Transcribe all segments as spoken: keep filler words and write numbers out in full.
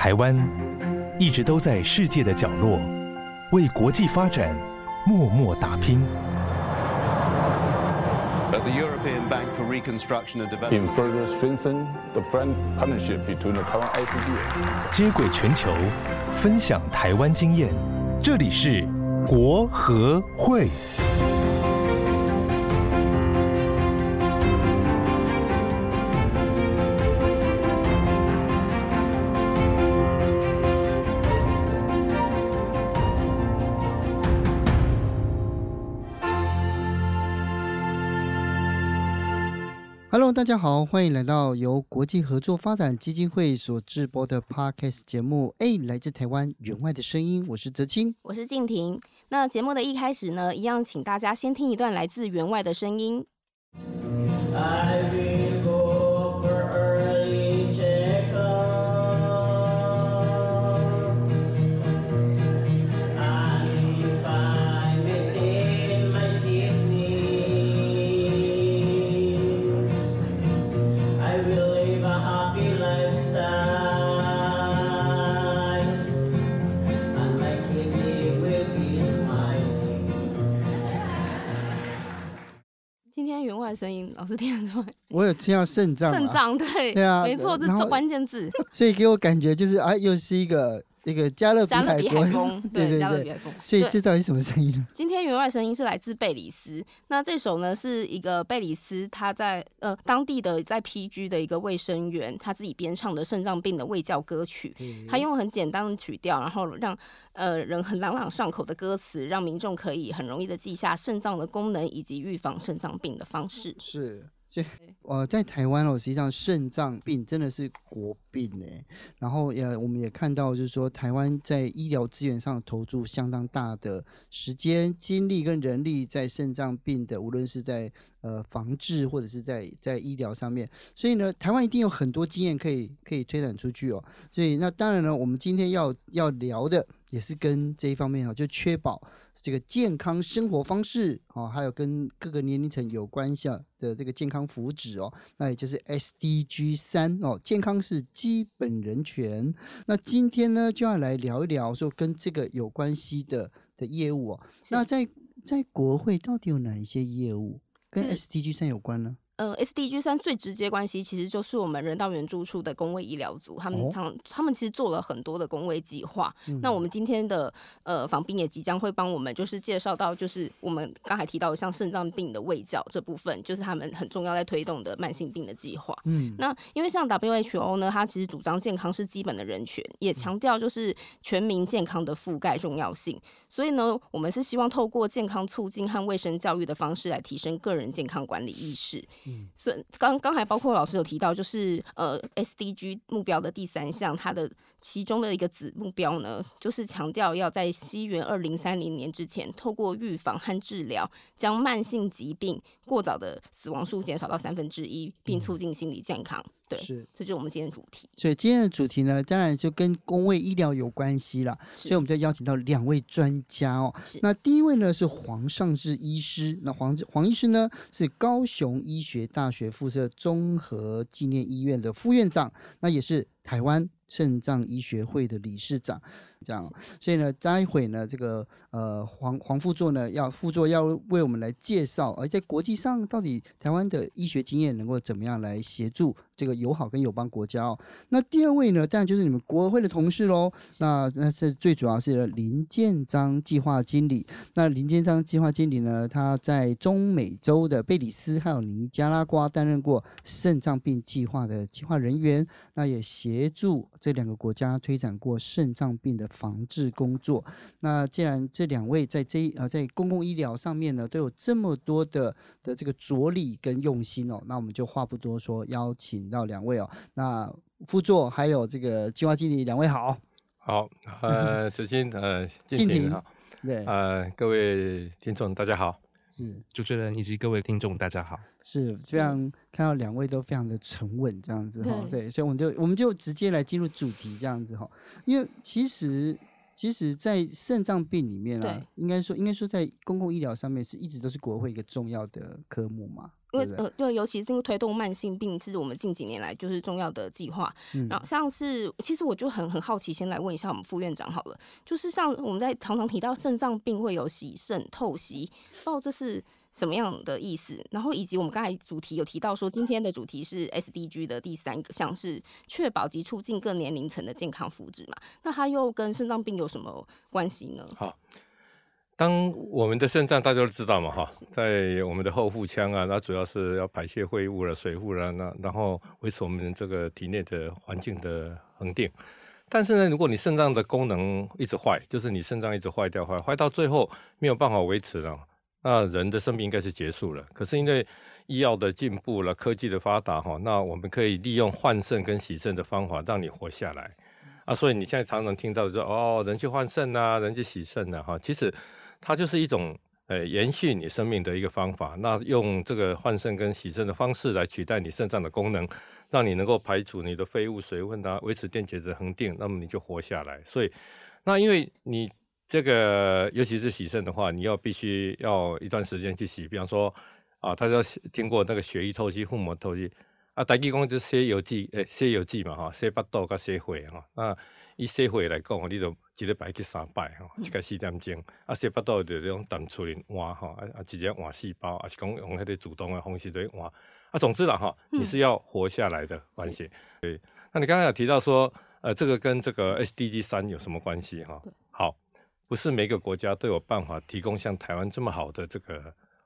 台湾一直都在世界的角落，为国际发展默默打拼。But the European Bank for Reconstruction and Development can further strengthen the friend partnership between the Taiwan I C G. 接轨全球，分享台湾经验。这里是国合会。Hello， 大家好，欢迎来到由国际合作发展基金会所制播的 Podcast 节目 A 来自台湾援外的声音，我是哲青，我是静婷。那节目的一开始呢，一样请大家先听一段来自援外的声音。援外的声音，老师听得出来？我有听到肾脏、啊，肾脏对，对啊，没错，这是关键字。所以给我感觉就是啊，又是一个一个加勒比海风，对对对，加勒比海风。所以这到底是什么声音呢？今天援外声音是来自贝里斯，那这首呢是一个贝里斯他在呃当地的在 P G 的一个卫生员他自己编唱的肾脏病的卫教歌曲，嗯、他用很简单的曲调，然后让呃人很朗朗上口的歌词，让民众可以很容易的记下肾脏的功能以及预防肾脏病的方式。是。就呃，在台湾哦，实际上肾脏病真的是国病哎。然后也我们也看到，就是说台湾在医疗资源上投注相当大的时间、精力跟人力在肾脏病的，无论是在呃防治或者是在在医疗上面。所以呢，台湾一定有很多经验可以可以推展出去哦。所以那当然呢，我们今天要要聊的。也是跟这一方面就确保这个健康生活方式还有跟各个年龄层有关系的这个健康福祉哦，那也就是 S D G 三，健康是基本人权。那今天呢就要来聊一聊说跟这个有关系 的, 的业务哦。那在在国会到底有哪一些业务跟 S D G 三有关呢？呃、S D G 三最直接关系其实就是我们人道援助处的公卫医疗组，他们常、哦、他们其实做了很多的公卫计划。那我们今天的呃访宾也即将会帮我们就是介绍到，就是我们刚才提到像肾脏病的卫教这部分，就是他们很重要在推动的慢性病的计划。嗯，那因为像 W H O 呢，它其实主张健康是基本的人权，也强调就是全民健康的覆盖重要性。所以呢，我们是希望透过健康促进和卫生教育的方式来提升个人健康管理意识。所以刚刚才包括老师有提到，就是呃 S D G 目标的第三项，它的其中的一个子目标呢，就是强调要在西元二零三零年之前，透过预防和治疗，将慢性疾病过早的死亡数减少到三分之一，并促进心理健康。对，是，这就是我们今天的主题。所以今天的主题呢，当然就跟公卫医疗有关系啦，所以我们就邀请到两位专家哦。那第一位呢是黄尚志医师，那 黄, 黄医师呢是高雄医学大学附设综合纪念医院的副院长，那也是台湾肾脏医学会的理事长，这样。所以呢，待会呢，这个呃黄黄副座呢，要副座要为我们来介绍，而在国际上到底台湾的医学经验能够怎么样来协助这个友好跟友邦国家哦。那第二位呢，当然就是你们国合会的同事喽。那那是最主要是林建章计划经理。那林建章计划经理呢，他在中美洲的贝里斯还有尼加拉瓜担任过肾脏病计划的计划人员，那也协助这两个国家推展过肾脏病的防治工作。那既然这两位在这、呃、在公共医疗上面呢，都有这么多的的这个着力跟用心哦，那我们就话不多说，邀请到两位哦。那副座还有这个计划经理，两位好。好，呃，子欣，呃，静婷好，对，呃，各位听众大家好。主持人以及各位听众大家好。是，非常看到两位都非常的沉稳这样子，对，对，所以我们就我们就直接来进入主题这样子。因为其实其实在肾脏病里面啊，应该说应该说在公共医疗上面是一直都是国合会一个重要的科目嘛。因为对对呃对，尤其是推动慢性病是我们近几年来就是重要的计划。嗯、然后像是其实我就很很好奇，先来问一下我们副院长好了，就是像我们在常常提到肾脏病会有洗肾、透析，不知道这是什么样的意思？然后以及我们刚才主题有提到说，今天的主题是 S D G 的第三个项是确保及促进各年龄层的健康福祉嘛？那它又跟肾脏病有什么关系呢？好。当我们的肾脏大家都知道嘛哈，在我们的后腹腔啊，那主要是要排泄废物了、水物了，那然后维持我们这个体内的环境的恒定。但是呢，如果你肾脏的功能一直坏，就是你肾脏一直坏掉、坏坏到最后没有办法维持了，那人的生命应该是结束了。可是因为医药的进步了、科技的发达哈，那我们可以利用换肾跟洗肾的方法让你活下来啊。所以你现在常常听到说哦，人去换肾啊，人去洗肾啊哈，其实。它就是一种呃延续你生命的一个方法，那用这个换肾跟洗肾的方式来取代你肾脏的功能，让你能够排除你的废物、水分啊，维持电解质恒定，那么你就活下来。所以，那因为你这个尤其是洗肾的话，你要必须要一段时间去洗，比方说啊，大家听过那个血液透析、腹膜透析啊，台语讲就是洗油剂，诶、欸，洗油剂嘛哈，洗巴肚跟洗血哈，那以洗血来讲，你就一礼拜去三摆吼，一个四点钟，啊，洗巴肚就用淡水换吼，啊啊，直接换细胞，啊是讲用迄个主动的方式来换，啊，总之啦哈，你是要活下来的关系、嗯。对，那你刚才有提到说，呃，这个跟这个 S D G 三有什么关系哈？好，不是每个国家都有办法提供像台湾这么好的这个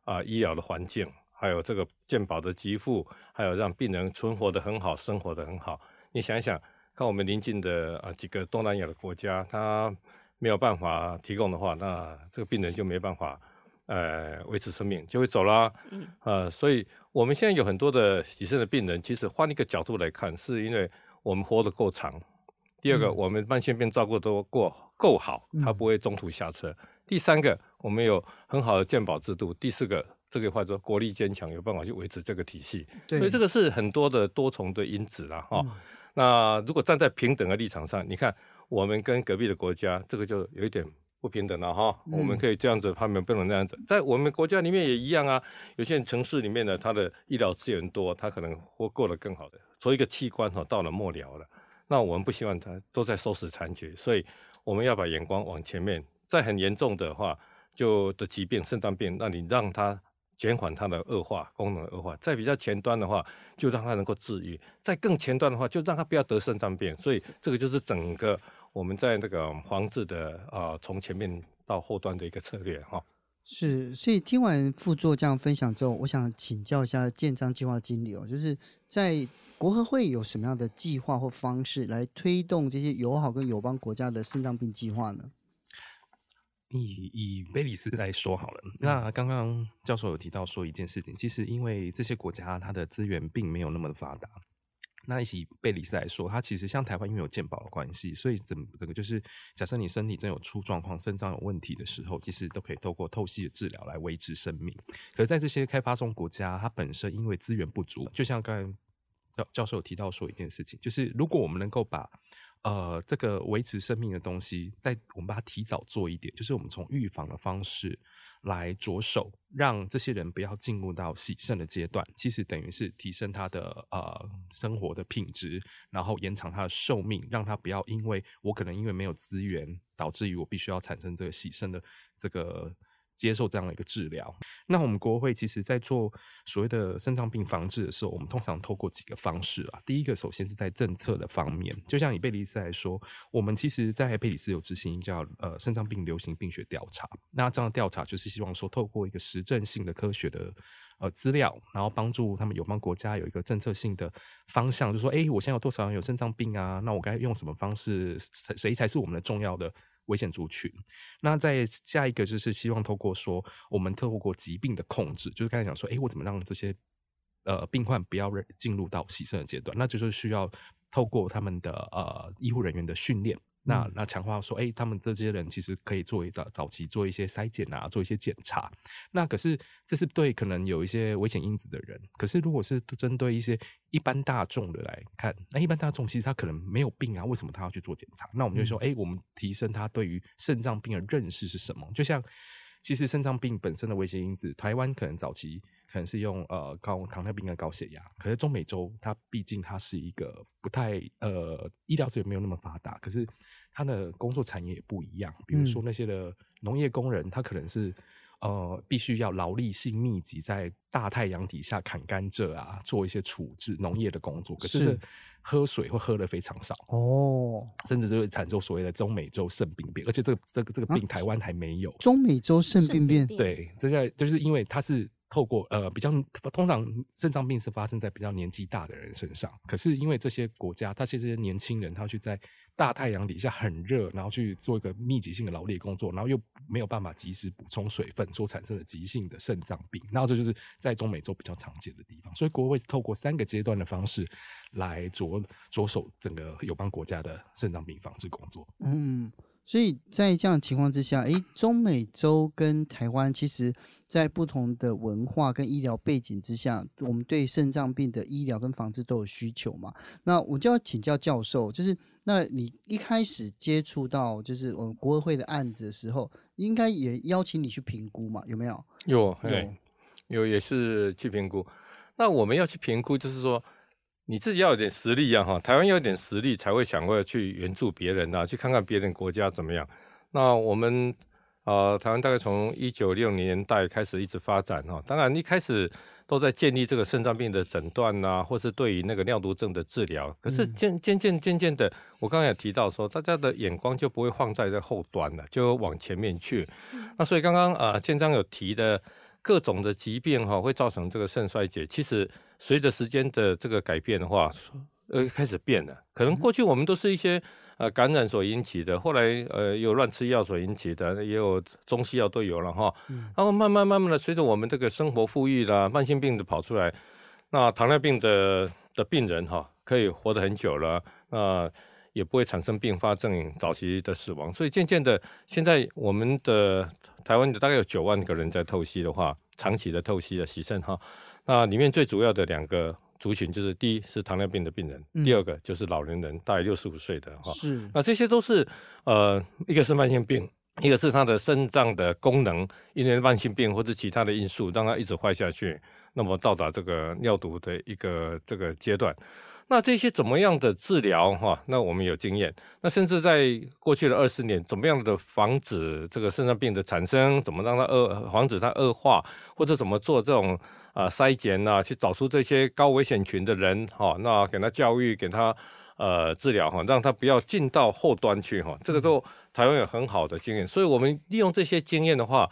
啊、呃、医疗的环境，还有这个健保的给付，还有让病人存活得很好，生活得很好。你想一想。看我们邻近的啊几个东南亚的国家，它没有办法提供的话，那这个病人就没办法呃维持生命，就会走啦。嗯，呃，所以我们现在有很多的洗肾的病人，其实换一个角度来看，是因为我们活得够长。第二个，嗯、我们慢性病照顾都过够好，它不会中途下车。嗯、第三个，我们有很好的健保制度。第四个，这个话说国力坚强，有办法去维持这个体系。所以这个是很多的多重的因子啦，哈、嗯。那如果站在平等的立场上，你看我们跟隔壁的国家，这个就有一点不平等了哈、嗯。我们可以这样子，他们不能那样子。在我们国家里面也一样啊。有些城市里面呢，它的医疗资源多，它可能活过得更好的。所以一个器官哈、哦、到了末了了，那我们不希望它都在收拾残局，所以我们要把眼光往前面。再很严重的话，就的疾病，肾脏病，那你让它。减缓它的恶化，功能的恶化，在比较前端的话，就让它能够治愈；在更前端的话，就让它不要得肾脏病。所以这个就是整个我们在那个防治的啊、呃，从前面到后端的一个策略哈。是，所以听完副座这样分享之后，我想请教一下健彰计划经理哦，就是在国合会有什么样的计划或方式来推动这些友好跟友邦国家的肾脏病计划呢？以以贝里斯来说好了，那刚刚教授有提到说一件事情，其实因为这些国家它的资源并没有那么发达，那以贝里斯来说，它其实像台湾因为有健保的关系，所以整个就是假设你身体真有出状况，肾脏有问题的时候，其实都可以透过透析的治疗来维持生命。可是在这些开发中国家，它本身因为资源不足，就像刚才教教授有提到说一件事情，就是如果我们能够把呃，这个维持生命的东西，在我们把它提早做一点，就是我们从预防的方式来着手，让这些人不要进入到洗肾的阶段，其实等于是提升他的呃生活的品质，然后延长他的寿命，让他不要因为我可能因为没有资源，导致于我必须要产生这个洗肾的这个。接受这样的一个治疗。那我们国合会其实在做所谓的肾脏病防治的时候，我们通常透过几个方式啦。第一个，首先是在政策的方面，就像以贝里斯来说，我们其实在贝里斯有执行叫呃肾脏病流行病学调查。那这样的调查就是希望说，透过一个实证性的科学的呃资料，然后帮助他们友邦国家有一个政策性的方向，就是说，哎，我现在有多少人有肾脏病啊？那我该用什么方式？谁才是我们的重要的？危险族群。那在下一个就是希望透过说，我们透过疾病的控制，就是刚才讲说，哎，我怎么让这些呃病患不要进入到洗肾的阶段？那就是需要透过他们的呃医护人员的训练，那那强化说，哎，他们这些人其实可以做一早早期做一些筛检啊，做一些检查。那可是这是对可能有一些危险因子的人，可是如果是针对一些一般大众的来看，那一般大众其实他可能没有病啊，为什么他要去做检查？那我们就说，哎、嗯欸，我们提升他对于肾脏病的认识是什么？就像其实肾脏病本身的危险因子，台湾可能早期可能是用呃高糖尿病跟高血压。可是中美洲它毕竟它是一个不太呃医疗资源没有那么发达，可是它的工作产业也不一样。比如说那些的农业工人，他可能是呃必须要劳力性密集，在大太阳底下砍甘蔗啊，做一些处置农业的工作。可是喝水会喝得非常少哦，甚至就会产生所谓的中美洲肾病变，而且这个这个这个病台湾还没有。啊、中美洲肾病变，对，这下就是因为它是透过呃比较通常肾脏病是发生在比较年纪大的人身上，可是因为这些国家，它其实年轻人他去在大太阳底下很热，然后去做一个密集性的劳力工作，然后又没有办法及时补充水分所产生的急性的肾脏病，然后这就是在中美洲比较常见的地方。所以国会透过三个阶段的方式来着着手整个友邦国家的肾脏病防治工作。嗯，所以在这样的情况之下，诶，中美洲跟台湾其实在不同的文化跟医疗背景之下，我们对肾脏病的医疗跟防治都有需求嘛。那我就要请教教授，就是那你一开始接触到就是我们国合会的案子的时候，应该也邀请你去评估嘛，有没有？有，有，有，也是去评估。那我们要去评估，就是说你自己要有点实力啊，台湾要有点实力才会想过去援助别人啊，去看看别人国家怎么样。那我们呃，台湾大概从一九六零年代开始一直发展啊，当然一开始都在建立这个肾脏病的诊断啊，或是对于那个尿毒症的治疗。可是渐渐渐渐渐的，我刚才也提到说，大家的眼光就不会放在后端了，就往前面去。那所以刚刚啊，建章有提的各种的疾病哈，会造成这个肾衰竭，其实随着时间的这个改变的话，呃，开始变了。可能过去我们都是一些呃感染所引起的，后来呃有乱吃药所引起的，也有中西药都有了哈。然后慢慢慢慢的，随着我们这个生活富裕啦，慢性病的跑出来，那糖尿病的的病人哈，可以活得很久了，那、呃、也不会产生并发症、早期的死亡。所以渐渐的，现在我们的台湾大概有九万个人在透析的话，长期的透析的洗肾哈，那里面最主要的两个族群就是，第一是糖尿病的病人，嗯、第二个就是老年人，大概六十五岁的哈。是，那这些都是呃，一个是慢性病，一个是他的肾脏的功能因为慢性病或者其他的因素让他一直坏下去，那么到达这个尿毒的一个这个阶段。那这些怎么样的治疗哈？那我们有经验。那甚至在过去的二十年，怎么样的防止这个肾脏病的产生？怎么让它恶防止它恶化，或者怎么做这种啊、呃、筛检啊，去找出这些高危险群的人哈、哦？那给他教育，给他呃治疗哈、哦，让他不要进到后端去哈、哦。这个都台湾有很好的经验，所以我们利用这些经验的话，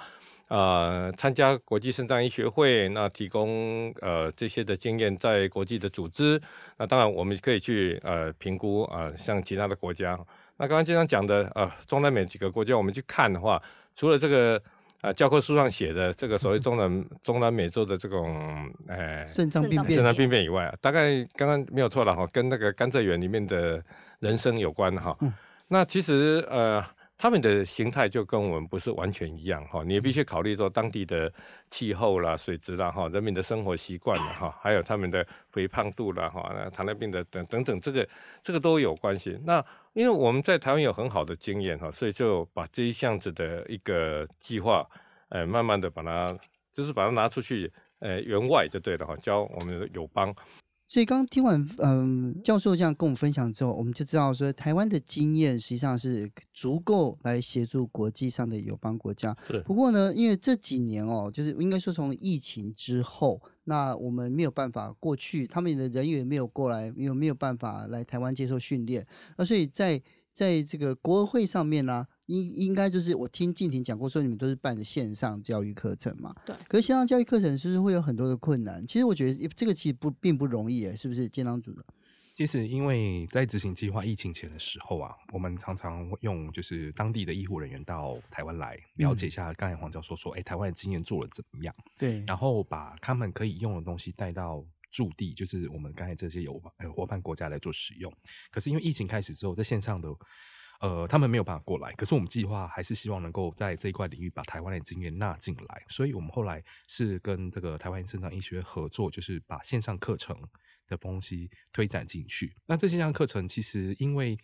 呃，参加国际肾脏医学会，那提供呃这些的经验在国际的组织，那当然我们可以去呃评估啊、呃，像其他的国家，那刚刚经常讲的呃中南美几个国家，我们去看的话，除了这个呃教科书上写的这个所谓中南、嗯、中南美洲的这种呃肾脏病变、肾脏病变以外，大概刚刚没有错了哈，跟那个甘蔗园里面的人参有关哈、嗯，那其实呃。他们的形态就跟我们不是完全一样哈，你也必须考虑到当地的气候啦、水质啦哈、人民的生活习惯啦哈，还有他们的肥胖度啦哈、糖尿病的等等等，这个这个都有关系。那因为我们在台湾有很好的经验哈，所以就把这一项子的一个计划，呃，慢慢的把它就是把它拿出去，呃，援外就对了哈，教我们的友邦。所以刚刚听完嗯教授这样跟我们分享之后，我们就知道说台湾的经验实际上是足够来协助国际上的友邦国家。不过呢，因为这几年哦，就是应该说从疫情之后，那我们没有办法过去，他们的人员没有过来，又没有办法来台湾接受训练，那所以在在这个国合会上面啦、啊。应应该就是我听靖婷讲过说你们都是办的线上教育课程嘛，对。可是线上教育课程是不是会有很多的困难？其实我觉得这个其实不并不容易耶，是不是建章组的？其实因为在执行计划疫情前的时候啊，我们常常用就是当地的医护人员到台湾来了解一下，刚才黄教授说，哎、欸，台湾的经验做了怎么样？对。然后把他们可以用的东西带到驻地，就是我们刚才这些友伙伴国家来做使用。可是因为疫情开始之后，在线上的。呃，他们没有办法过来，可是我们计划还是希望能够在这一块领域把台湾的经验纳进来，所以我们后来是跟这个台湾肾脏医学合作，就是把线上课程的东西推展进去。那这线上课程其实因为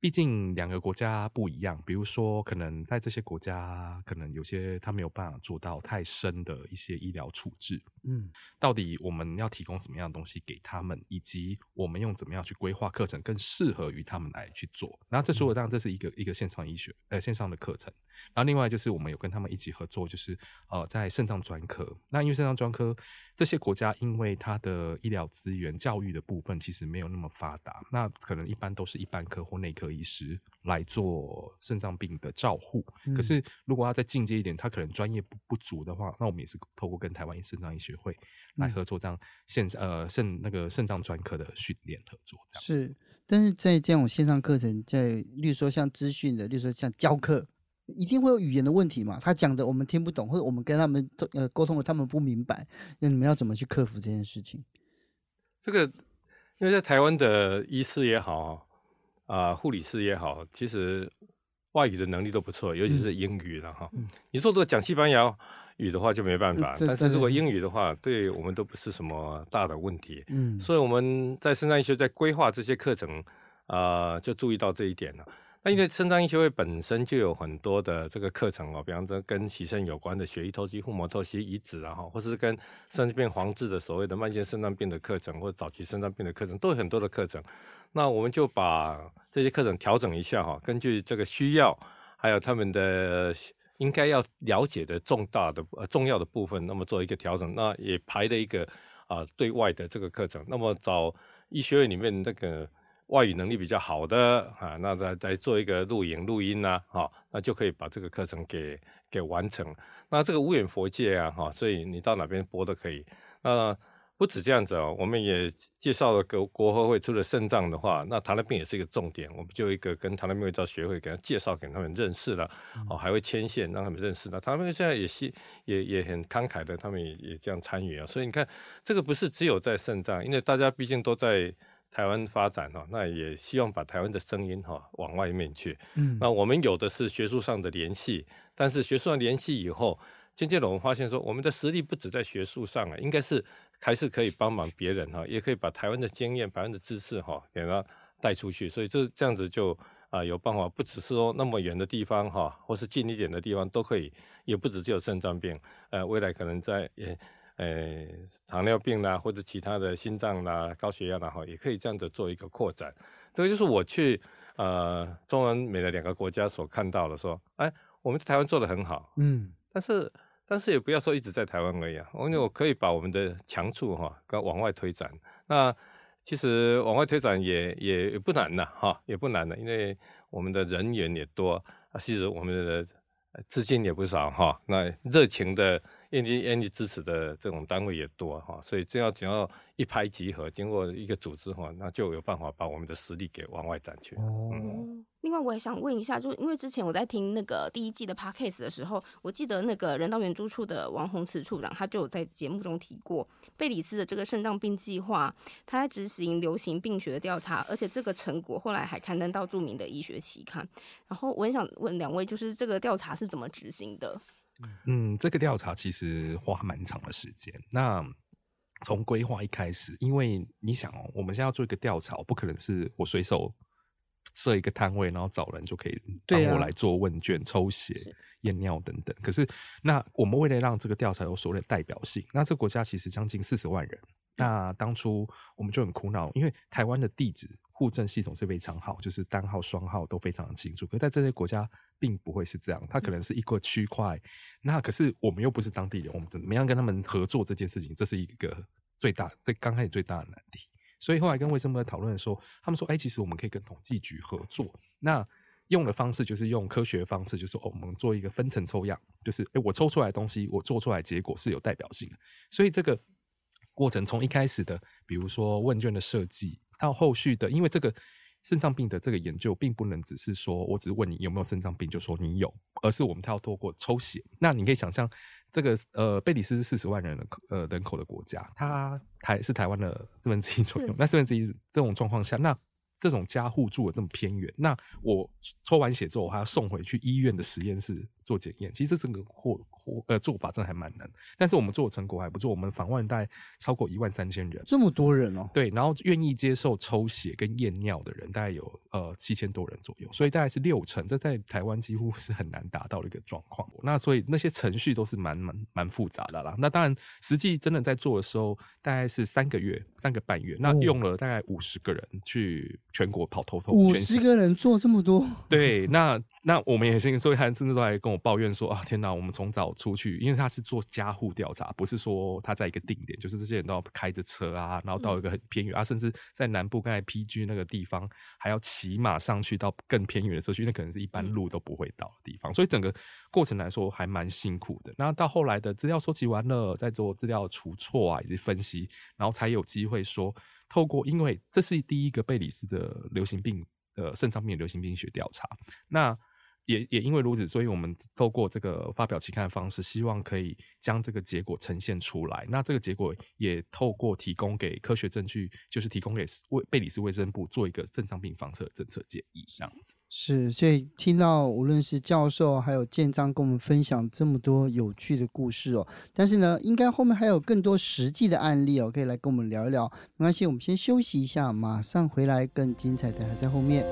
毕竟两个国家不一样，比如说可能在这些国家可能有些他没有办法做到太深的一些医疗处置，嗯，到底我们要提供什么样的东西给他们，以及我们用怎么样去规划课程更适合于他们来去做。然后这说当然这是一个一个线上医学呃线上的课程，然后另外就是我们有跟他们一起合作，就是呃在肾脏专科。那因为肾脏专科这些国家因为它的医疗资源教育的部分其实没有那么发达，那可能一般都是一般科或内科医师来做肾脏病的照护、嗯、可是如果要再进阶一点，他可能专业 不, 不足的话，那我们也是透过跟台湾肾脏医学会来合作这样肾、嗯呃、那个肾脏专科的训练合作这样子。是，但是在这种线上课程，在例如说像资讯的，例如说像教课，一定会有语言的问题嘛，他讲的我们听不懂，或者我们跟他们呃沟通了他们不明白，那你们要怎么去克服这件事情？这个因为在台湾的医师也好啊，护、呃、理师也好，其实外语的能力都不错，尤其是英语了哈、嗯。你说如果讲西班牙语的话就没办法、嗯，但是如果英语的话，对我们都不是什么大的问题。嗯，所以我们在肾脏医学在规划这些课程啊、呃，就注意到这一点了。那因为肾脏医学会本身就有很多的这个课程哦，比方说跟洗肾有关的血液透析、腹膜透析、移植啊，或是跟甚至变防治的所谓的慢性肾脏病的课程，或者早期肾脏病的课程，都有很多的课程。那我们就把这些课程调整一下哈、哦，根据这个需要，还有他们的应该要了解的重大的、呃、重要的部分，那么做一个调整。那也排了一个啊、呃、对外的这个课程，那么找医学院里面那个。外语能力比较好的啊，那再再做一个录影录音啊、哦，那就可以把这个课程给给完成。那这个无远弗届啊，哈、哦，所以你到哪边播都可以。那不止这样子哦，我们也介绍了国国合会，除了肾脏的话，那糖尿病也是一个重点，我们就一个跟糖尿病卫教学会给他介绍给他们认识了，哦，还会牵线让他们认识到，他们现在也是也也很慷慨的，他们也也这样参与啊。所以你看，这个不是只有在肾脏，因为大家毕竟都在。台湾发展、哦、那也希望把台湾的声音、哦、往外面去、嗯、那我们有的是学术上的联系，但是学术上联系以后渐渐的我们发现说我们的实力不止在学术上、啊、应该是还是可以帮忙别人、哦、也可以把台湾的经验台湾的知识、哦、给它带出去，所以就这样子就、呃、有办法，不只是说那么远的地方、哦、或是近一点的地方都可以，也不只只有肾脏病、呃、未来可能在也呃，糖尿病啦，或者其他的心脏啦、高血压啦，哈，也可以这样子做一个扩展。这个就是我去呃中南美的两个国家所看到的，说，哎，我们在台湾做得很好，嗯，但是但是也不要说一直在台湾而已啊，因为我可以把我们的强处哈、啊，往外推展。那其实往外推展也也不难呐，哈，也不难的、啊啊，因为我们的人员也多，其实我们的资金也不少哈、啊，那热情的。愿意愿意支持的这种单位也多哈，所以只要只要一拍即合，经过一个组织哈，那就有办法把我们的实力给往外展去。嗯，另外我也想问一下，就是因为之前我在听那个第一季的 Podcast 的时候，我记得那个人道援助处的王宏慈处长，他就有在节目中提过贝里斯的这个肾脏病计划，他在执行流行病学的调查，而且这个成果后来还刊登到著名的医学期刊。然后我很想问两位，就是这个调查是怎么执行的？嗯，这个调查其实花蛮长的时间。那从规划一开始，因为你想哦，我们现在要做一个调查，不可能是我随手设一个摊位，然后找人就可以帮我来做问卷、啊、抽血、验尿等等。可是，那我们为了让这个调查有所谓的代表性，那这个国家其实将近四十万人。那当初我们就很苦恼，因为台湾的地址户政系统是非常好，就是单号、双号都非常的清楚。可是在这些国家。并不会是这样，它可能是一个区块，那可是我们又不是当地人，我们怎么样跟他们合作这件事情，这是一个最大，这刚开始最大的难题。所以后来跟卫生部在讨论的时候，他们说，哎、欸，其实我们可以跟统计局合作。那用的方式就是用科学方式，就是、哦、我们做一个分层抽样，就是、欸、我抽出来的东西，我做出来的结果是有代表性的。所以这个过程从一开始的，比如说问卷的设计，到后续的，因为这个。肾脏病的这个研究并不能只是说我只是问你有没有肾脏病就说你有，而是我们要透过抽血。那你可以想象这个呃贝里斯是四十万人的、呃、人口的国家，它台是台湾的四分之一左右。那四分之一这种状况下，那这种家户住的这么偏远，那我抽完血之后我还要送回去医院的实验室做检验，其实这整个或或呃做法真的还蛮难，但是我们做的成果还不错，我们访问大概超过一万三千人，这么多人哦，对，然后愿意接受抽血跟验尿的人大概有呃七千多人左右，所以大概是六成，这在台湾几乎是很难达到的一个状况，那所以那些程序都是蛮蛮蛮复杂的啦，那当然实际真的在做的时候大概是三个月三个半月，那用了大概五十个人去全国跑透透，五十个人做这么多，对，那那我们也是，所以他甚至都还跟我抱怨说啊，天哪，我们从早出去，因为他是做家户调查，不是说他在一个定点，就是这些人都要开着车啊，然后到一个很偏远、嗯、啊，甚至在南部刚才 P G 那个地方还要骑马上去到更偏远的社区，那可能是一般路都不会到的地方，所以整个过程来说还蛮辛苦的。那到后来的资料收集完了，再做资料除错啊，以及分析，然后才有机会说，透过因为这是第一个贝里斯的流行病的肾脏病流行病学调查，那也, 也因为如此，所以我们透过这个发表期刊的方式，希望可以将这个结果呈现出来。那这个结果也透过提供给科学证据，就是提供给贝里斯卫生部做一个肾脏病防测政策建议，这样子。是，所以听到无论是教授还有健彰跟我们分享这么多有趣的故事哦，但是呢，应该后面还有更多实际的案例哦，可以来跟我们聊一聊。没关系，我们先休息一下，马上回来，更精彩的还在后面。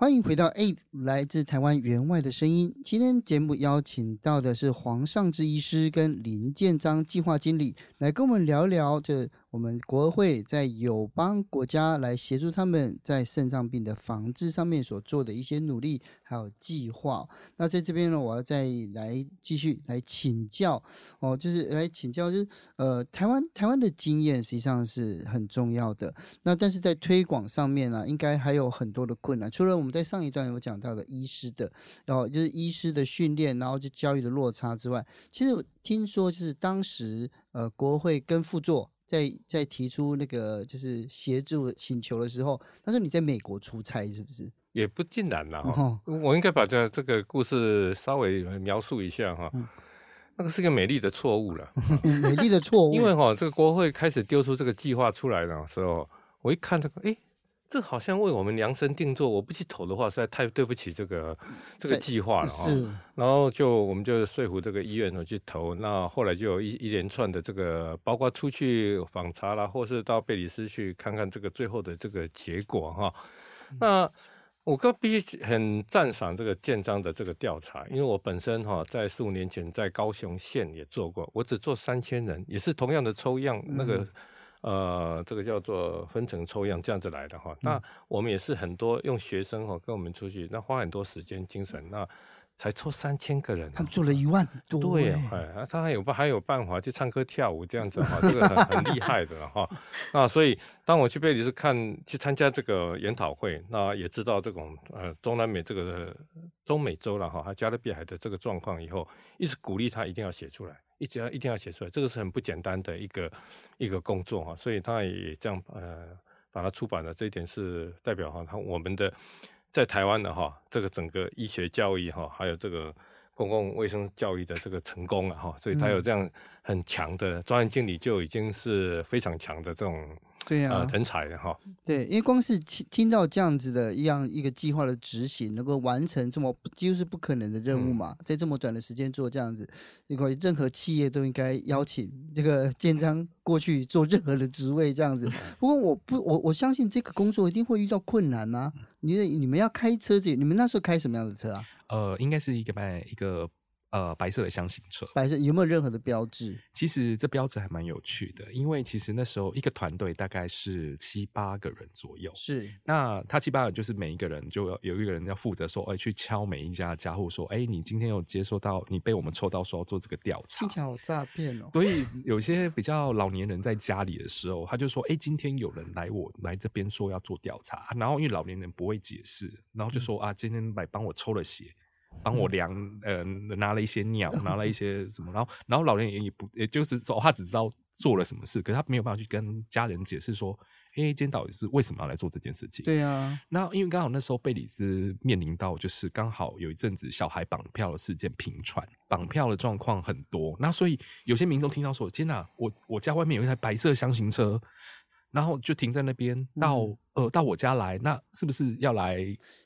欢迎回到 A I D 来自台湾援外的声音，今天节目邀请到的是黄尚志医师跟林健彰计划经理，来跟我们聊聊这我们国会在友邦国家来协助他们在肾脏病的防治上面所做的一些努力还有计划。那在这边呢，我要再来继续来请教哦，就是来请教就是呃台湾台湾的经验实际上是很重要的，那但是在推广上面啊，应该还有很多的困难，除了我们在上一段有讲到的医师的，然后就是医师的训练，然后就教育的落差之外，其实我听说就是当时呃国会跟副座在在提出那个就是协助请求的时候，但是你在美国出差是不是？也不尽然啦、哦嗯、我应该把这这个故事稍微描述一下哈、哦。嗯，那个是个美丽的错误了，美丽的错误。因为哈、哦，这个国会开始丢出这个计划出来的时候，我一看这个，哎。这好像为我们量身定做，我不去投的话实在太对不起这个这个计划了、哦、然后就我们就说服这个医院我去投，那后来就有 一, 一连串的这个包括出去访查啦，或是到贝里斯去看看这个最后的这个结果哈、哦嗯。那我刚必须很赞赏这个健彰的这个调查，因为我本身哈、哦、在四五年前在高雄县也做过，我只做三千人，也是同样的抽样、嗯、那个。呃，这个叫做分层抽样这样子来的哈、嗯。那我们也是很多用学生哈、哦、跟我们出去，那花很多时间精神，那才抽三千个人、哦，他们做了一万多。对，哎，他还有还有办法去唱歌跳舞这样子哈、哦，这个很很厉害的哈、哦。那所以当我去贝里斯看去参加这个研讨会，那也知道这种呃中南美这个中美洲了哈，还加勒比海的这个状况以后，一直鼓励他一定要写出来。一直要一定要写出来，这个是很不简单的一个一个工作哈、啊，所以他也这样呃把它出版了，这一点是代表哈、啊，他我们的在台湾的哈、啊、这个整个医学教育哈、啊，还有这个公共卫生教育的这个成功了、啊、哈，所以他有这样很强的专案经理就已经是非常强的这种。对啊、呃、人才的哈，对，因为光是听到这样子的一样一个计划的执行，能够完成这么几乎是不可能的任务嘛、嗯、在这么短的时间做这样子，任何企业都应该邀请这个健彰过去做任何的职位这样子。不过我不我我相信这个工作一定会遇到困难啊，你你们要开车子，你们那时候开什么样的车啊？呃，应该是一个一个。呃，白色的箱型车，白色有没有任何的标志？其实这标志还蛮有趣的，因为其实那时候一个团队大概是七八个人左右，是那他七八个人就是每一个人就有一个人要负责说，哎、欸，去敲每一家家户说，哎、欸，你今天有接受到，你被我们抽到说要做这个调查，听起来好诈骗哦。所以有些比较老年人在家里的时候，他就说，哎、欸，今天有人来我来这边说要做调查，然后因为老年人不会解释，然后就说、嗯、啊，今天来帮我抽了血。帮我量、嗯呃、拿了一些尿，拿了一些什么，然后然后老人也不也就是说他只知道做了什么事，可是他没有办法去跟家人解释说哎、欸，今天到底是为什么要来做这件事情。对啊，那因为刚好那时候贝里斯面临到就是刚好有一阵子小孩绑票的事件频传，绑票的状况很多，那所以有些民众听到说天哪，我我家外面有一台白色箱型车，然后就停在那边到、嗯呃、到我家来，那是不是要来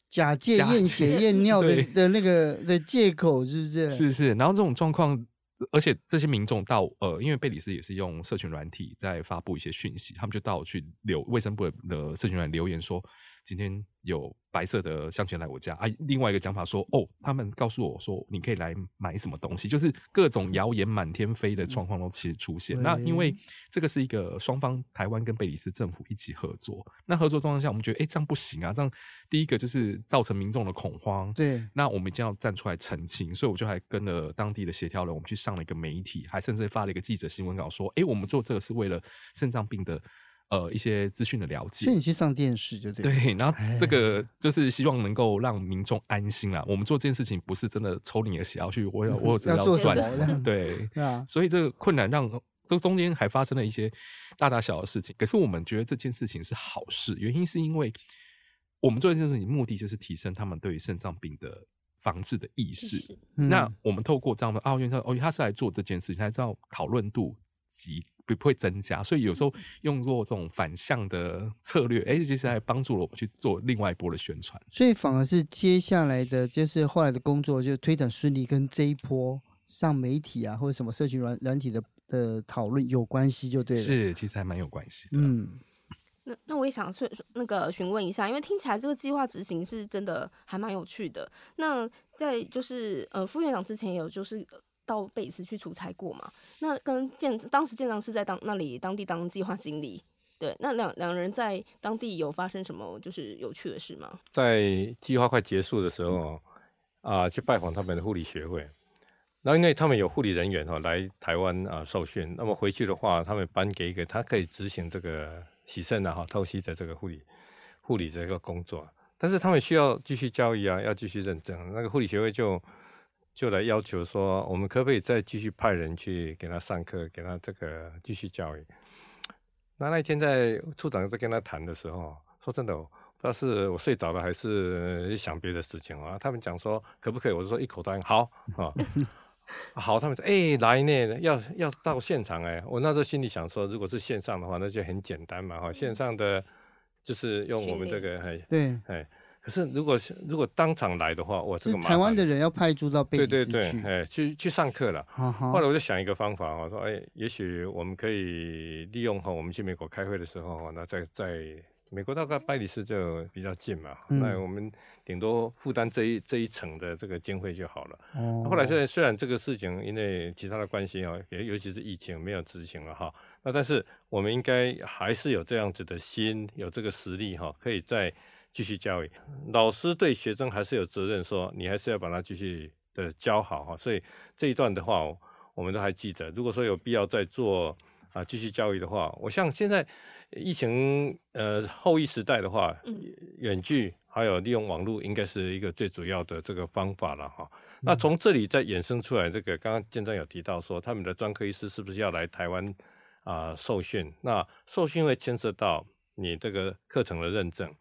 假借验血验尿 的, 的那个的借口，是不是？是是。然后这种状况，而且这些民众到呃，因为贝里斯也是用社群软体在发布一些讯息，他们就到去留卫生部的社群软留言说，今天有白色的箱型来我家啊。另外一个讲法说，哦，他们告诉我说你可以来买什么东西，就是各种谣言满天飞的状况都其实出现。那因为这个是一个双方台湾跟贝里斯政府一起合作，那合作状况下我们觉得哎、欸，这样不行啊，这样第一个就是造成民众的恐慌，对，那我们一定要站出来澄清，所以我就还跟了当地的协调人，我们去上了一个媒体，还甚至发了一个记者新闻稿说哎、欸，我们做这个是为了肾脏病的呃，一些资讯的了解，所以你去上电视就对了。对，然后这个就是希望能够让民众安心啊。我们做这件事情不是真的抽你的血要去，我有我有真的要赚什么，对啊。所以这个困难让这中间还发生了一些大大小小的事情。可是我们觉得这件事情是好事，原因是因为我们做这件事情目的就是提升他们对于肾脏病的防治的意识。嗯、那我们透过这样的奥运，哦，他是来做这件事情，他是要讨论度及。不会增加，所以有时候用做这种反向的策略，哎、欸，其实还帮助了我们去做另外一波的宣传。所以反而是接下来的，就是后来的工作，就推展顺利跟这一波上媒体啊，或者什么社群软体的的讨论有关系，就对了。是，其实还蛮有关系的。嗯，那那我也想说那个询问一下，因为听起来这个计划执行是真的还蛮有趣的。那在就是呃，副院长之前也有就是。到贝里斯去出差过嘛？那跟建当时建长是在当那里当地当计划经理，对，那两两人在当地有发生什么就是有趣的事吗？在计划快结束的时候啊、呃，去拜访他们的护理学会，那因为他们有护理人员哈、哦、来台湾啊、呃、受训，那么回去的话，他们颁给一个他可以执行这个洗肾啊、透析的这个护理护理这个工作，但是他们需要继续教育啊，要继续认证，那个护理学会就。就来要求说，我们可不可以再继续派人去给他上课，给他这个继续教育？那那一天在处长在跟他谈的时候，说真的，我不知道是我睡着了还是想别的事情啊。他们讲说可不可以，我就说一口答应，好啊，好。他们说，哎、欸，来呢，要要到现场哎、欸。我那时候心里想说，如果是线上的话，那就很简单嘛哈。线上的就是用我们这个哎对哎。可是如果如果当场来的话，我这个麻烦。是台湾的人要派驻到贝里斯去，对对对，哎，去去上课了。Uh-huh. 后来我就想一个方法，我说，哎，也许我们可以利用哈，我们去美国开会的时候，那在在美国大概贝里斯就比较近嘛，嗯、那我们顶多负担这一这一层的这个经费就好了。哦、后来虽然虽然这个事情因为其他的关系啊，尤其是疫情没有执行了哈，那但是我们应该还是有这样子的心，有这个实力哈，可以在。继续教育，老师对学生还是有责任说，说你还是要把它继续的教好，所以这一段的话，我们都还记得。如果说有必要再做啊继续教育的话，我像现在疫情呃后疫时代的话，远距还有利用网络，应该是一个最主要的这个方法了哈、嗯。那从这里再衍生出来，这个刚刚建章有提到说，他们的专科医师是不是要来台湾啊、呃、受训？那受训会牵涉到你这个课程的认证。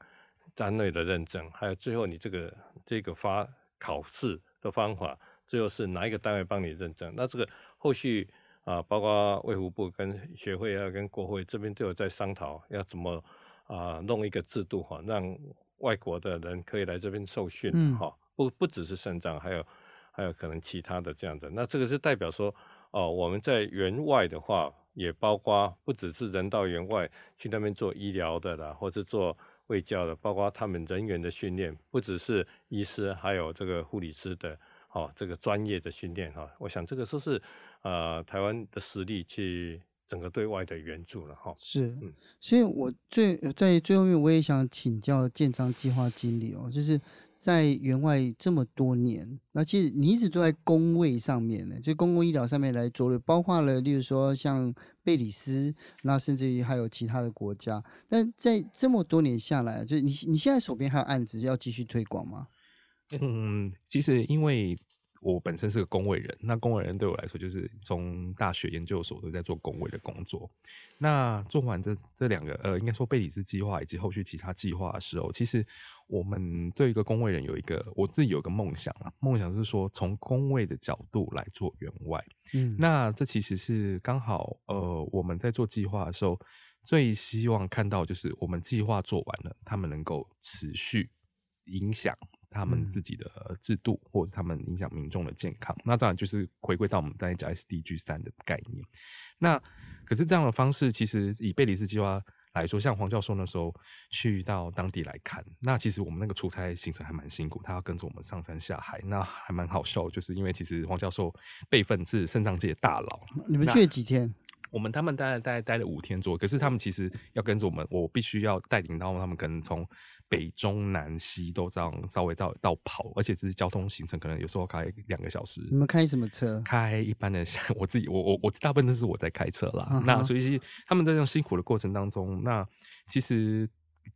单位的认证，还有最后你这个这个发考试的方法，最后是哪一个单位帮你认证？那这个后续啊、呃，包括卫福部跟学会啊、跟国会这边都有在商讨，要怎么啊、呃、弄一个制度哈、啊，让外国的人可以来这边受训哈、啊，不不只是肾脏，还有还有可能其他的这样的。那这个是代表说哦、呃，我们在援外的话，也包括不只是人到援外去那边做医疗的啦，或者做。卫教的，包括他们人员的训练，不只是医师，还有这个护理师的，哦，这个专业的训练哈、哦。我想这个说是，呃，台湾的实力去整个对外的援助了哈、哦。是、嗯，所以我最在最后面我也想请教建章计划经理哦，就是在援外这么多年，那其实你一直都在公卫上面呢，就公共医疗上面来着力，包括了例如说像。贝里斯，那甚至于还有其他的国家，但在这么多年下来，就是你你现在手边还有案子要继续推广吗？嗯，其实因为我本身是个公卫人，那公卫人对我来说就是从大学研究所都在做公卫的工作。那做完这这两个呃，应该说贝里斯计划以及后续其他计划的时候，其实我们对一个公卫人有一个我自己有一个梦想啊，梦想是说从公卫的角度来做援外。嗯，那这其实是刚好呃我们在做计划的时候最希望看到就是我们计划做完了，他们能够持续影响他们自己的制度，嗯，或者是他们影响民众的健康。那当然就是回归到我们刚才讲 S D G 三 的概念。那可是这样的方式，其实以贝里斯计划来说，像黄教授那时候去到当地来看，那其实我们那个出差行程还蛮辛苦，他要跟着我们上山下海，那还蛮好笑，就是因为其实黄教授辈分是肾脏界的大佬。你们去了几天？我们他们大概大概待了五天左右，可是他们其实要跟着我们，我必须要带领到他们，可能从北中南西都这样稍微到到跑，而且只是交通行程，可能有时候开两个小时。你们开什么车？开一般的，我自己我我我大部分都是我在开车啦。Uh-huh. 那所以他们在这样辛苦的过程当中，那其实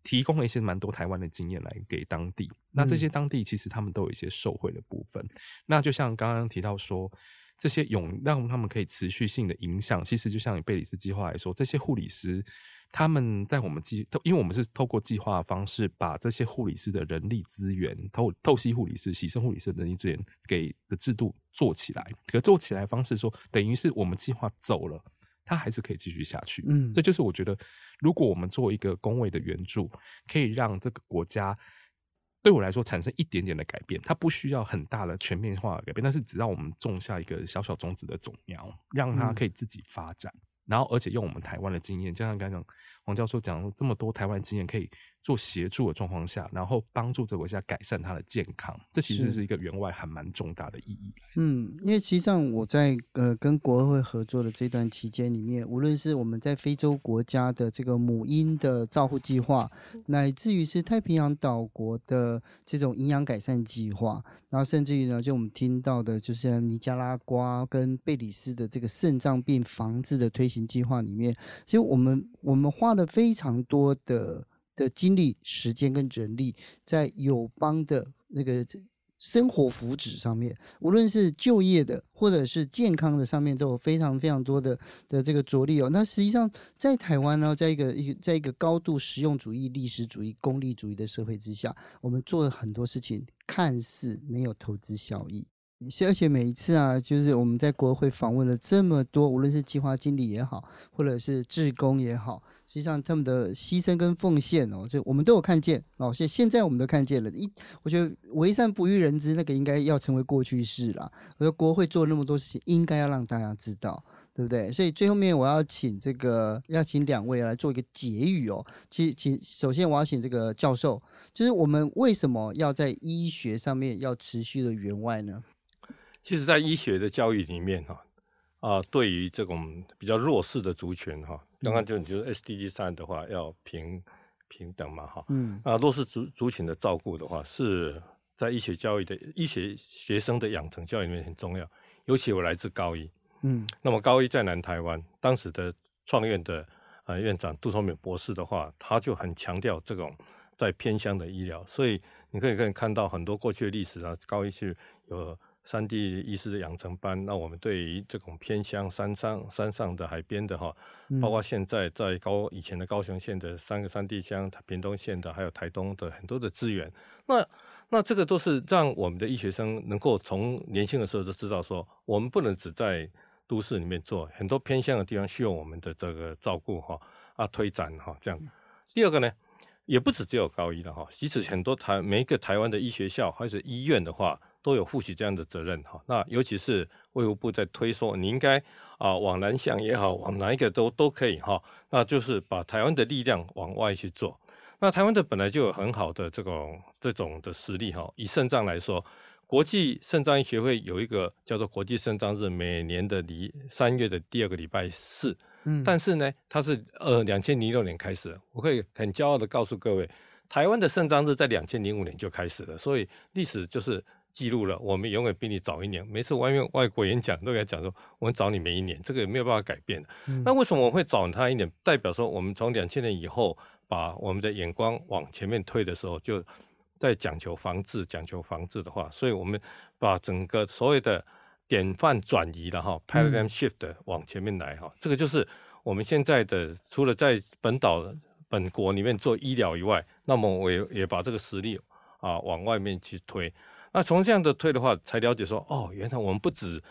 提供了一些蛮多台湾的经验来给当地。那这些当地其实他们都有一些受惠的部分。嗯，那就像刚刚提到说，这些永让他们可以持续性的影响，其实就像以贝里斯计划来说，这些护理师他们在我们计，因为我们是透过计划的方式，把这些护理师的人力资源，透透析护理师、提升护理师的人力资源给的制度做起来。可做起来的方式说，等于是我们计划走了，它还是可以继续下去。嗯，这就是我觉得，如果我们做一个公卫的援助，可以让这个国家。对我来说产生一点点的改变，它不需要很大的全面化的改变，但是只要我们种下一个小小种子的种苗，让它可以自己发展，嗯，然后而且用我们台湾的经验，就像刚刚黄教授讲这么多台湾经验可以做协助的状况下，然后帮助这个国家改善它的健康，这其实是一个援外还蛮重大的意义。嗯，因为实际上我在呃跟国合会合作的这段期间里面，无论是我们在非洲国家的这个母婴的照护计划，乃至于是太平洋岛国的这种营养改善计划，然后甚至于呢，就我们听到的就是尼加拉瓜跟贝里斯的这个肾脏病防治的推行计划里面，其实我们我们花了非常多的。的精力、时间跟人力，在友邦的那个生活福祉上面，无论是就业的或者是健康的上面，都有非常非常多的的这个着力哦。那实际上在台湾呢，在一个一个在一个高度实用主义、历史主义、功利主义的社会之下，我们做了很多事情，看似没有投资效益。而且每一次啊，就是我们在国会访问了这么多，无论是计划经理也好，或者是志工也好，实际上他们的牺牲跟奉献哦，就我们都有看见哦。所以现在我们都看见了，一我觉得为善不欲人知，那个应该要成为过去式啦。我说国会做那么多事情，应该要让大家知道。对不对？所以最后面我要请这个，要请两位来做一个结语哦。其实，请首先我要请这个教授，就是我们为什么要在医学上面要持续的援外呢？其实，在医学的教育里面哈，啊，啊、呃，对于这种比较弱势的族群哈，啊，刚刚就你就是 S D G 三 的话要平平等嘛哈，啊，嗯，啊，弱势族族群的照顾的话，是在医学教育的医学学生的养成教育里面很重要，尤其我来自高一。嗯，那么高一在南台湾，当时的创院的呃院长杜聪明博士的话，他就很强调这种在偏乡的医疗，所以你可以可以看到很多过去的历史啊，高一去有山地医师的养成班，那我们对于这种偏乡山上山上的海边的哈，包括现在在高以前的高雄县的三个山地乡、屏东县的，还有台东的很多的资源，那。那这个都是让我们的医学生能够从年轻的时候就知道说，我们不能只在都市里面做，很多偏向的地方需要我们的这个照顾哈啊推展哈这样。第二个呢，也不只只有高一了哈，其实很多台每一个台湾的医学校或者医院的话，都有负起这样的责任哈。那尤其是卫福部在推说，你应该啊、呃、往南向也好，往哪一个都都可以哈，那就是把台湾的力量往外去做。那台湾的本来就有很好的这种这种的实力哈。以肾脏来说，国际肾脏学会有一个叫做国际肾脏日，每年的离三月的第二个礼拜四。嗯，但是呢，它是呃两千零六年开始，我可以很骄傲的告诉各位，台湾的肾脏日在两千零五年就开始了，所以历史就是记录了，我们永远比你早一年。每次外面外国演讲都给他讲说，我们早你们一年，这个也没有办法改变的。嗯，那为什么我们会早他一年？代表说我们从两千年以后，把我们的眼光往前面推的时候，就在讲求防治讲求防治的话，所以我们把整个所谓的典范转移了哈 paradigm shift 往前面来哈、嗯，这个就是我们现在的除了在本岛本国里面做医疗以外，那么我 也, 也把这个实力啊往外面去推。那从这样的推的话，才了解说哦，原来我们不止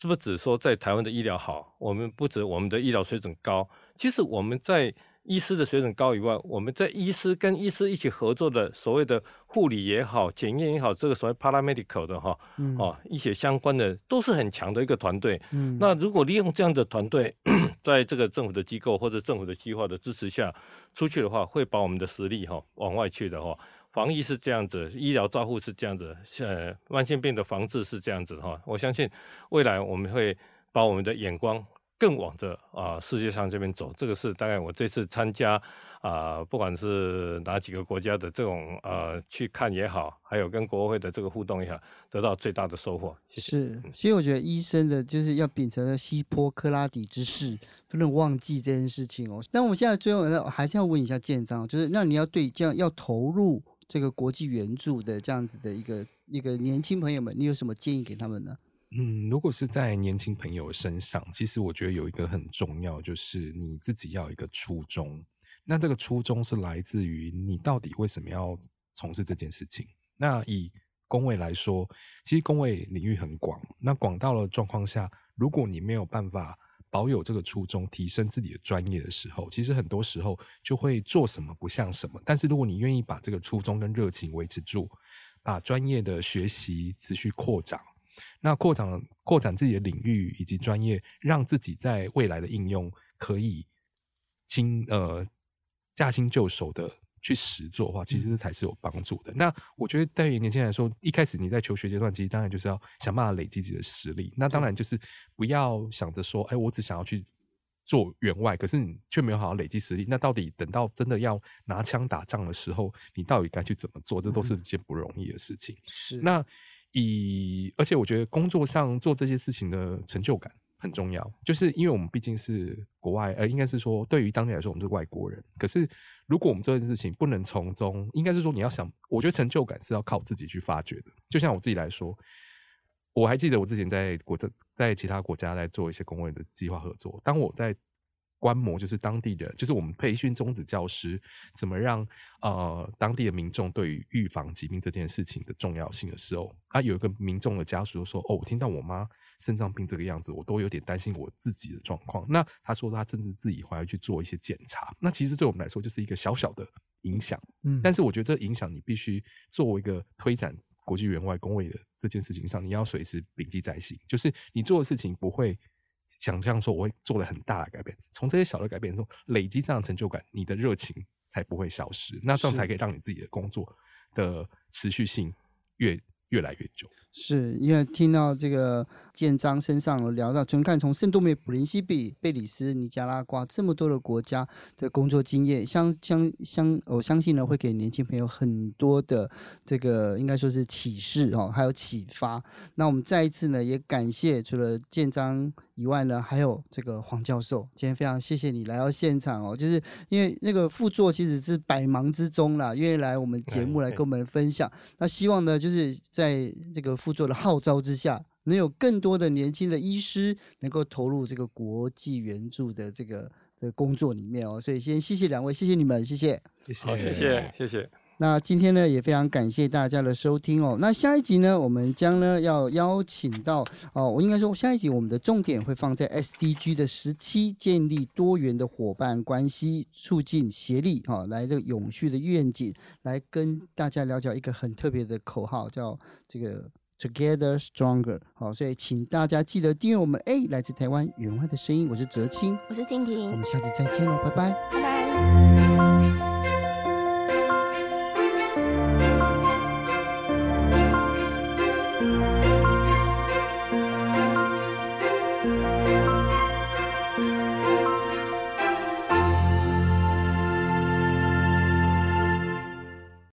不止说在台湾的医疗好，我们不止我们的医疗水准高，其实我们在医师的水准高以外，我们在医师跟医师一起合作的所谓的护理也好，检验也好，这个所谓 paramedical 的哈、嗯哦，一些相关的都是很强的一个团队、嗯。那如果利用这样的团队，在这个政府的机构或者政府的计划的支持下出去的话，会把我们的实力哈、哦、往外去的哈、哦。防疫是这样子，医疗照护是这样子，呃，慢性病的防治是这样子哈、哦。我相信未来我们会把我们的眼光更往着啊、呃、世界上这边走，这个是大概我这次参加啊、呃，不管是哪几个国家的这种呃去看也好，还有跟国会的这个互动也好，得到最大的收获。谢谢。是，所以我觉得医生的就是要秉承了希波克拉底之誓，不能忘记这件事情哦。那我们现在最后呢，还是要问一下建章，就是那你要对这样要投入这个国际援助的这样子的一个一个年轻朋友们，你有什么建议给他们呢？嗯，如果是在年轻朋友身上，其实我觉得有一个很重要，就是你自己要有一个初衷。那这个初衷是来自于你到底为什么要从事这件事情。那以公卫来说，其实公卫领域很广，那广到了状况下，如果你没有办法保有这个初衷，提升自己的专业的时候，其实很多时候就会做什么不像什么。但是如果你愿意把这个初衷跟热情维持住，把专业的学习持续扩展，那扩展扩展自己的领域以及专业，让自己在未来的应用可以轻呃驾轻就熟的去实作的话，其实这才是有帮助的。那我觉得对于年轻人来说，一开始你在求学阶段，其实当然就是要想办法累积自己的实力。那当然就是不要想着说，哎，我只想要去做员外，可是你却没有好好累积实力，那到底等到真的要拿枪打仗的时候，你到底该去怎么做？这都是一件不容易的事情。嗯、是那。以而且我觉得工作上做这些事情的成就感很重要，就是因为我们毕竟是国外，呃，应该是说对于当地来说我们是外国人，可是如果我们做这件事情不能从中，应该是说你要想，我觉得成就感是要靠自己去发掘的。就像我自己来说，我还记得我之前在国在其他国家来做一些公卫的计划合作，当我在观摩就是当地的，就是我们培训中职教师怎么让呃当地的民众对于预防疾病这件事情的重要性的时候，他、啊、有一个民众的家属就说：“哦，我听到我妈肾脏病这个样子，我都有点担心我自己的状况。”那他说他甚至自己回来去做一些检查。那其实对我们来说就是一个小小的影响，嗯，但是我觉得这个影响你必须作为一个推展国际援外公卫的这件事情上，你要随时铭记在心，就是你做的事情不会想象说我会做了很大的改变，从这些小的改变中累积这样的成就感，你的热情才不会消失，那这样才可以让你自己的工作的持续性越越来越久。是因为听到这个建章身上有聊到，从看从圣多美普林西比、贝里斯、尼加拉瓜这么多的国家的工作经验，相相相，我相信呢会给年轻朋友很多的这个应该说是启示哦，还有启发。那我们再一次呢也感谢除了建章以外呢，还有这个黄教授，今天非常谢谢你来到现场哦，就是因为那个副座其实是百忙之中啦，因为来我们节目来跟我们分享，那希望呢就是在这个副座的号召之下，能有更多的年轻的医师能够投入这个国际援助的这个的工作里面哦，所以先谢谢两位，谢谢你们，谢谢，好，谢谢，谢谢。那今天呢也非常感谢大家的收听哦。那下一集呢，我们将呢要邀请到哦，我应该说下一集我们的重点会放在 S D G 的十七，建立多元的伙伴关系，促进协力哦，来这个永续的愿景，来跟大家聊聊一个很特别的口号，叫这个 Together Stronger。好，所以请大家记得订阅我们 A 来自台湾援外的声音，我是哲青，我是静婷，我们下次再见喽，拜拜，拜拜。